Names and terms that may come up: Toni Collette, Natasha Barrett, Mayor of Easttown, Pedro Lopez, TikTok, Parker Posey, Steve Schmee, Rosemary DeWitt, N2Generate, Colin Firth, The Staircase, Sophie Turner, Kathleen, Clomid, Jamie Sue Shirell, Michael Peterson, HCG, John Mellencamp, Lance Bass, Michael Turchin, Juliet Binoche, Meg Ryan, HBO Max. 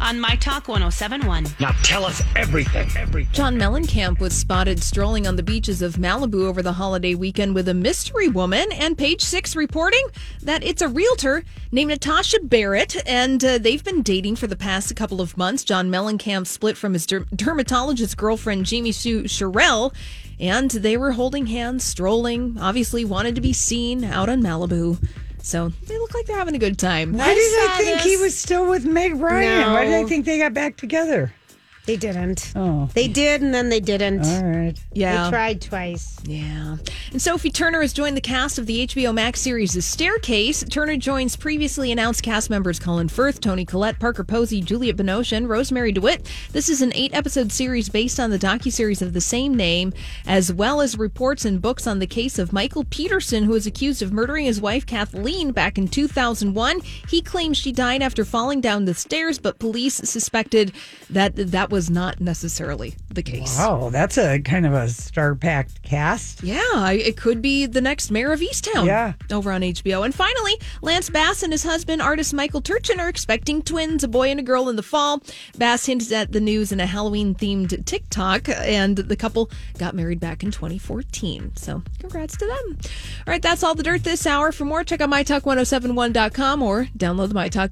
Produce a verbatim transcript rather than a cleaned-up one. on My Talk one oh seven one. Now tell us everything, everything. John Mellencamp was spotted strolling on the beaches of Malibu over the holiday weekend with a mystery woman, and Page Six reporting that it's a realtor named Natasha Barrett, and uh, they've been dating for the past couple of months. John Mellencamp split from his der- dermatologist girlfriend, Jamie Sue Shirell, and they were holding hands, strolling, obviously wanted to be seen out on Malibu. So they look like they're having a good time. Why did I think he was still with Meg Ryan? No. Why did I think they got back together? They didn't. Oh. They did, and then they didn't. All right. Yeah. They tried twice. Yeah. And Sophie Turner has joined the cast of the H B O Max series The Staircase. Turner joins previously announced cast members Colin Firth, Toni Collette, Parker Posey, Juliet Binoche, and Rosemary DeWitt. This is an eight-episode series based on the docuseries of the same name, as well as reports and books on the case of Michael Peterson, who was accused of murdering his wife Kathleen back in two thousand one. He claims she died after falling down the stairs, but police suspected that that was was not necessarily the case. Wow, that's a kind of a star-packed cast. Yeah, it could be the next Mayor of Easttown. Yeah, over on H B O. And finally, Lance Bass and his husband, artist Michael Turchin, are expecting twins, a boy and a girl in the fall. Bass hinted at the news in a Halloween-themed TikTok, and the couple got married back in twenty fourteen. So, congrats to them. All right, that's all the dirt this hour. For more, check out my talk ten seventy-one dot com or download the My Talk